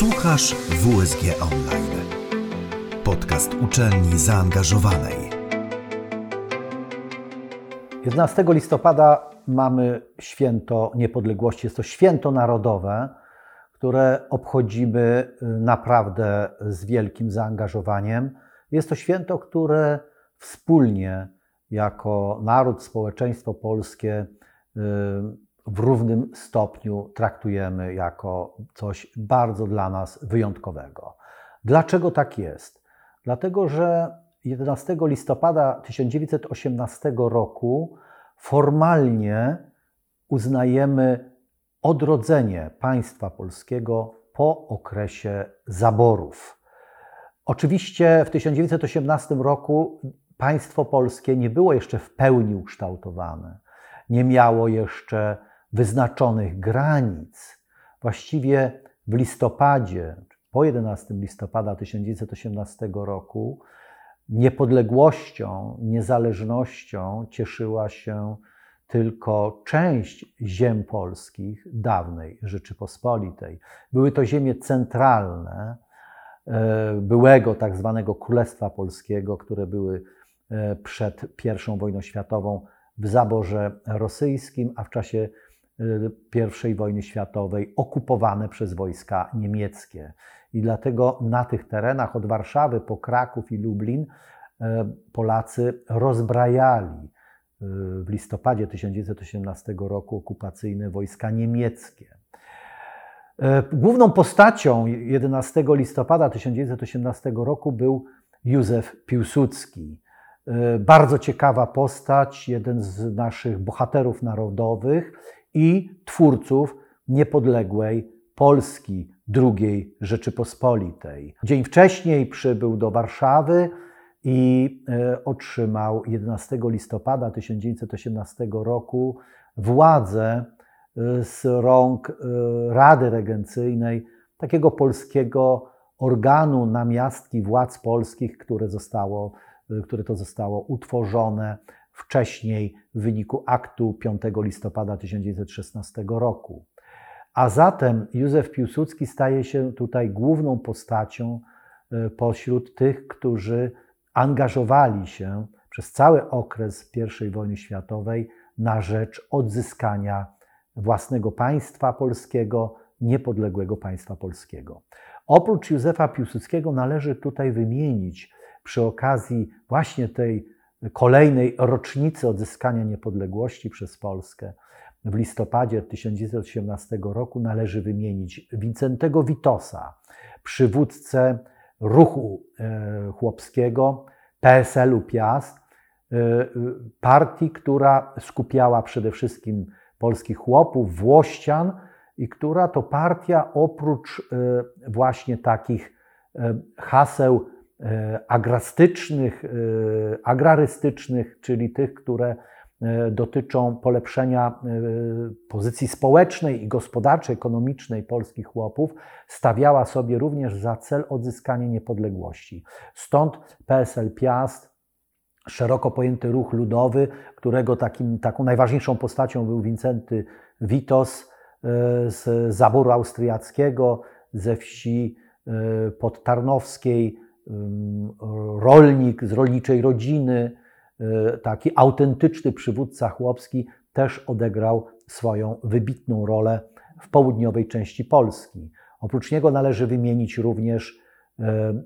Słuchasz WSG Online. Podcast uczelni zaangażowanej. 11 listopada mamy święto niepodległości. Jest to święto narodowe, które obchodzimy naprawdę z wielkim zaangażowaniem. Jest to święto, które wspólnie jako naród, społeczeństwo polskie w równym stopniu traktujemy jako coś bardzo dla nas wyjątkowego. Dlaczego tak jest? Dlatego, że 11 listopada 1918 roku formalnie uznajemy odrodzenie państwa polskiego po okresie zaborów. Oczywiście w 1918 roku państwo polskie nie było jeszcze w pełni ukształtowane, nie miało jeszcze wyznaczonych granic. Właściwie w listopadzie, po 11 listopada 1918 roku, niepodległością, niezależnością cieszyła się tylko część ziem polskich dawnej Rzeczypospolitej. Były to ziemie centralne byłego tak zwanego Królestwa Polskiego, które były przed I wojną światową w zaborze rosyjskim, a w czasie I wojny światowej okupowane przez wojska niemieckie. I dlatego na tych terenach od Warszawy po Kraków i Lublin Polacy rozbrajali w listopadzie 1918 roku okupacyjne wojska niemieckie. Główną postacią 11 listopada 1918 roku był Józef Piłsudski. Bardzo ciekawa postać, jeden z naszych bohaterów narodowych i twórców niepodległej Polski, II Rzeczypospolitej. Dzień wcześniej przybył do Warszawy i otrzymał 11 listopada 1918 roku władzę z rąk Rady Regencyjnej, takiego polskiego organu namiastki władz polskich, które zostało utworzone wcześniej w wyniku aktu 5 listopada 1916 roku. A zatem Józef Piłsudski staje się tutaj główną postacią pośród tych, którzy angażowali się przez cały okres I wojny światowej na rzecz odzyskania własnego państwa polskiego, niepodległego państwa polskiego. Oprócz Józefa Piłsudskiego należy tutaj wymienić przy okazji właśnie tej kolejnej rocznicy odzyskania niepodległości przez Polskę w listopadzie 1918 roku należy wymienić Wincentego Witosa, przywódcę ruchu chłopskiego, PSL-u Piast, partii, która skupiała przede wszystkim polskich chłopów, włościan i która to partia oprócz właśnie takich haseł agrastycznych, agrarystycznych, czyli tych, które dotyczą polepszenia pozycji społecznej i gospodarczej, ekonomicznej polskich chłopów, stawiała sobie również za cel odzyskanie niepodległości. Stąd PSL Piast, szeroko pojęty ruch ludowy, którego taką najważniejszą postacią był Wincenty Witos z zaboru austriackiego, ze wsi podtarnowskiej, rolnik z rolniczej rodziny, taki autentyczny przywódca chłopski też odegrał swoją wybitną rolę w południowej części Polski. Oprócz niego należy wymienić również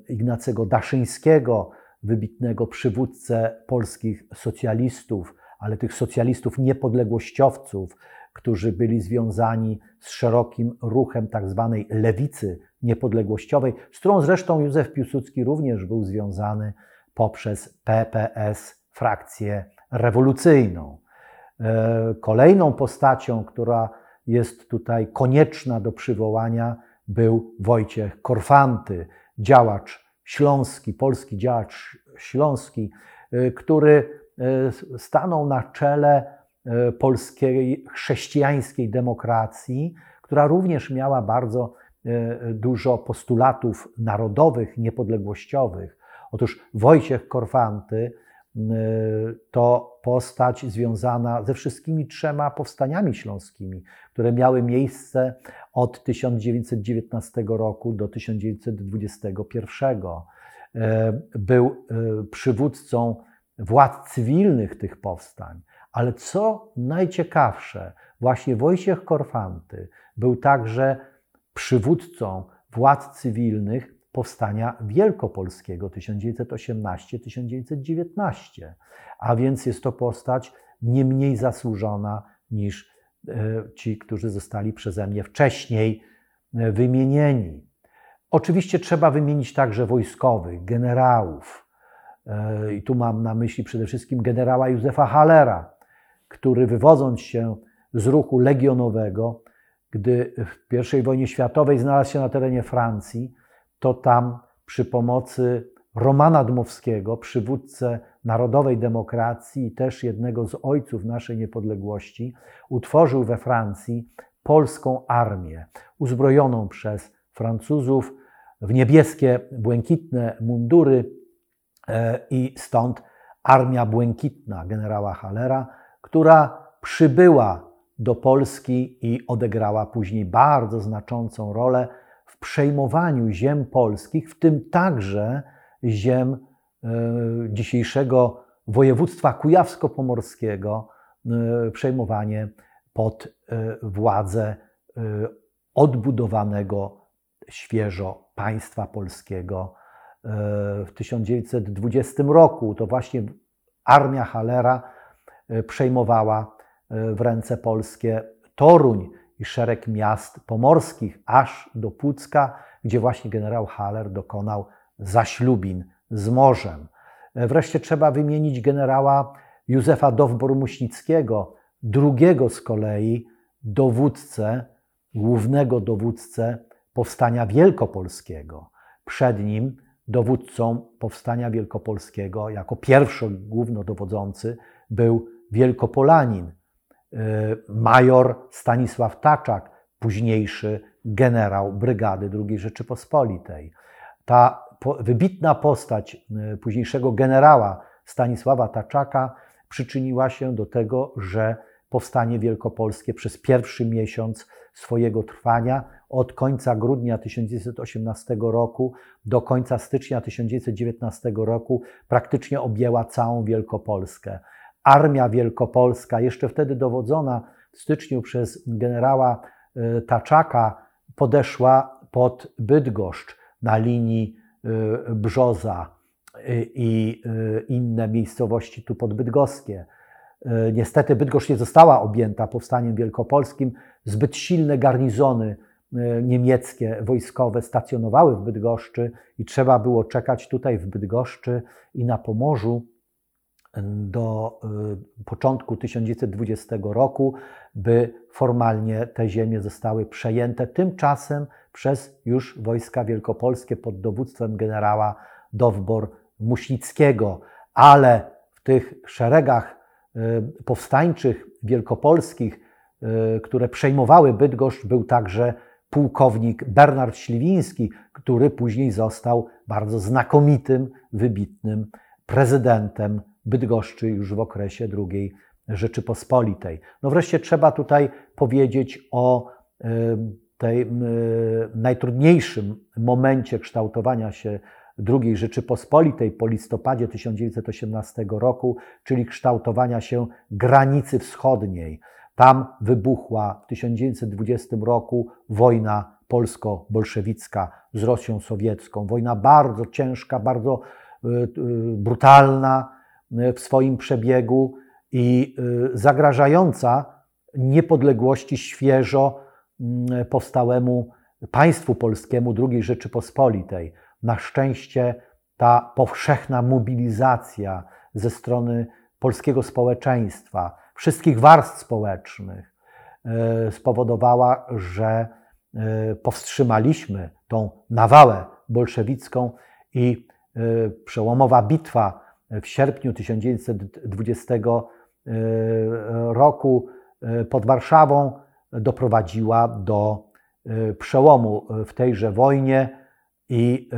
Ignacego Daszyńskiego, wybitnego przywódcę polskich socjalistów, ale tych socjalistów niepodległościowców, którzy byli związani z szerokim ruchem tzw. lewicy niepodległościowej, z którą zresztą Józef Piłsudski również był związany poprzez PPS, frakcję rewolucyjną. Kolejną postacią, która jest tutaj konieczna do przywołania, był Wojciech Korfanty, działacz śląski, polski działacz śląski, który stanął na czele polskiej chrześcijańskiej demokracji, która również miała bardzo dużo postulatów narodowych, niepodległościowych. Otóż Wojciech Korfanty to postać związana ze wszystkimi trzema powstaniami śląskimi, które miały miejsce od 1919 roku do 1921. Był przywódcą władz cywilnych tych powstań, ale co najciekawsze, właśnie Wojciech Korfanty był także przywódcą władz cywilnych powstania wielkopolskiego 1918-1919, a więc jest to postać nie mniej zasłużona niż ci, którzy zostali przeze mnie wcześniej wymienieni. Oczywiście trzeba wymienić także wojskowych, generałów. I tu mam na myśli przede wszystkim generała Józefa Hallera, który wywodząc się z ruchu legionowego, gdy w I wojnie światowej znalazł się na terenie Francji, to tam przy pomocy Romana Dmowskiego, przywódcę narodowej demokracji i też jednego z ojców naszej niepodległości, utworzył we Francji polską armię, uzbrojoną przez Francuzów w niebieskie, błękitne mundury i stąd Armia Błękitna generała Hallera, która przybyła do Polski i odegrała później bardzo znaczącą rolę w przejmowaniu ziem polskich, w tym także ziem dzisiejszego województwa kujawsko-pomorskiego, przejmowanie pod władzę odbudowanego świeżo państwa polskiego w 1920 roku. To właśnie armia Hallera przejmowała w ręce polskie Toruń i szereg miast pomorskich, aż do Pucka, gdzie właśnie generał Haller dokonał zaślubin z morzem. Wreszcie trzeba wymienić generała Józefa Dowbor-Muśnickiego, drugiego z kolei dowódcę, głównego dowódcę powstania wielkopolskiego. Przed nim dowódcą powstania wielkopolskiego jako pierwszy głównodowodzący był Wielkopolanin, major Stanisław Taczak, późniejszy generał brygady II Rzeczypospolitej. Ta wybitna postać późniejszego generała Stanisława Taczaka przyczyniła się do tego, że powstanie wielkopolskie przez pierwszy miesiąc swojego trwania od końca grudnia 1918 roku do końca stycznia 1919 roku praktycznie objęła całą Wielkopolskę. Armia Wielkopolska, jeszcze wtedy dowodzona w styczniu przez generała Taczaka, podeszła pod Bydgoszcz na linii Brzoza i inne miejscowości tu podbydgoskie. Niestety Bydgoszcz nie została objęta powstaniem wielkopolskim. Zbyt silne garnizony niemieckie, wojskowe stacjonowały w Bydgoszczy i trzeba było czekać tutaj w Bydgoszczy i na Pomorzu do początku 1920 roku, by formalnie te ziemie zostały przejęte tymczasem przez już wojska wielkopolskie pod dowództwem generała Dowbor-Muśnickiego. Ale w tych szeregach powstańczych wielkopolskich, które przejmowały Bydgoszcz, był także pułkownik Bernard Śliwiński, który później został bardzo znakomitym, wybitnym prezydentem Bydgoszczy już w okresie II Rzeczypospolitej. No wreszcie trzeba tutaj powiedzieć o tym najtrudniejszym momencie kształtowania się II Rzeczypospolitej po listopadzie 1918 roku, czyli kształtowania się granicy wschodniej. Tam wybuchła w 1920 roku wojna polsko-bolszewicka z Rosją sowiecką. Wojna bardzo ciężka, bardzo brutalna w swoim przebiegu i zagrażająca niepodległości świeżo powstałemu państwu polskiemu II Rzeczypospolitej. Na szczęście ta powszechna mobilizacja ze strony polskiego społeczeństwa, wszystkich warstw społecznych spowodowała, że powstrzymaliśmy tą nawałę bolszewicką i przełomowa bitwa w sierpniu 1920 roku pod Warszawą doprowadziła do przełomu w tejże wojnie i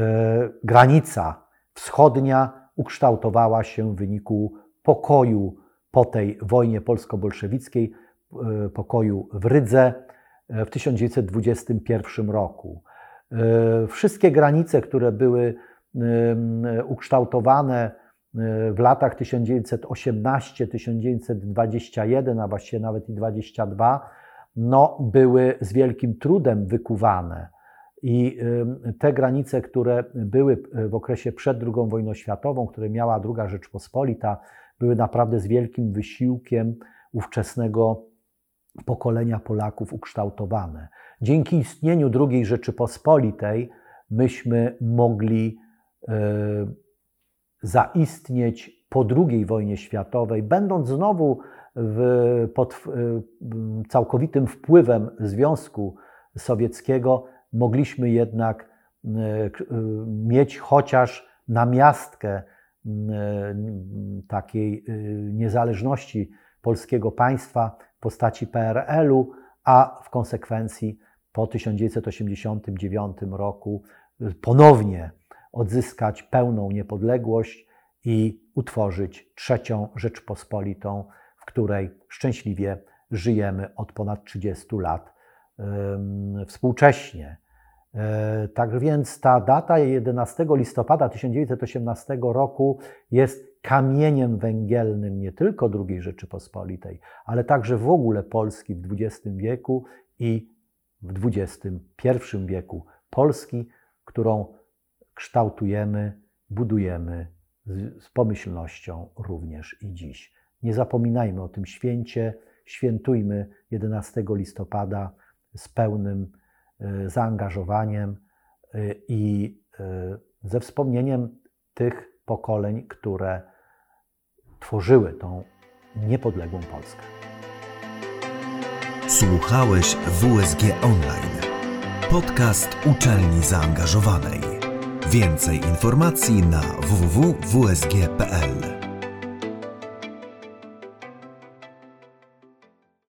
granica wschodnia ukształtowała się w wyniku pokoju po tej wojnie polsko-bolszewickiej, pokoju w Rydze, w 1921 roku. Wszystkie granice, które były ukształtowane w latach 1918-1921, a właściwie nawet i 22, no, były z wielkim trudem wykuwane. I te granice, które były w okresie przed II wojną światową, które miała II Rzeczpospolita, były naprawdę z wielkim wysiłkiem ówczesnego pokolenia Polaków ukształtowane. Dzięki istnieniu II Rzeczypospolitej myśmy mogli zaistnieć po II wojnie światowej, będąc znowu pod całkowitym wpływem Związku Sowieckiego, mogliśmy jednak mieć chociaż namiastkę takiej niezależności polskiego państwa w postaci PRL-u, a w konsekwencji po 1989 roku ponownie odzyskać pełną niepodległość i utworzyć III Rzeczpospolitą, w której szczęśliwie żyjemy od ponad 30 lat współcześnie. Tak więc ta data 11 listopada 1918 roku jest kamieniem węgielnym nie tylko II Rzeczypospolitej, ale także w ogóle Polski w XX wieku i w XXI wieku. Polski, którą kształtujemy, budujemy z pomyślnością również i dziś. Nie zapominajmy o tym święcie, świętujmy 11 listopada z pełnym zaangażowaniem i ze wspomnieniem tych pokoleń, które tworzyły tą niepodległą Polskę. Słuchałeś WSG Online, podcast uczelni zaangażowanej. Więcej informacji na www.wsg.pl.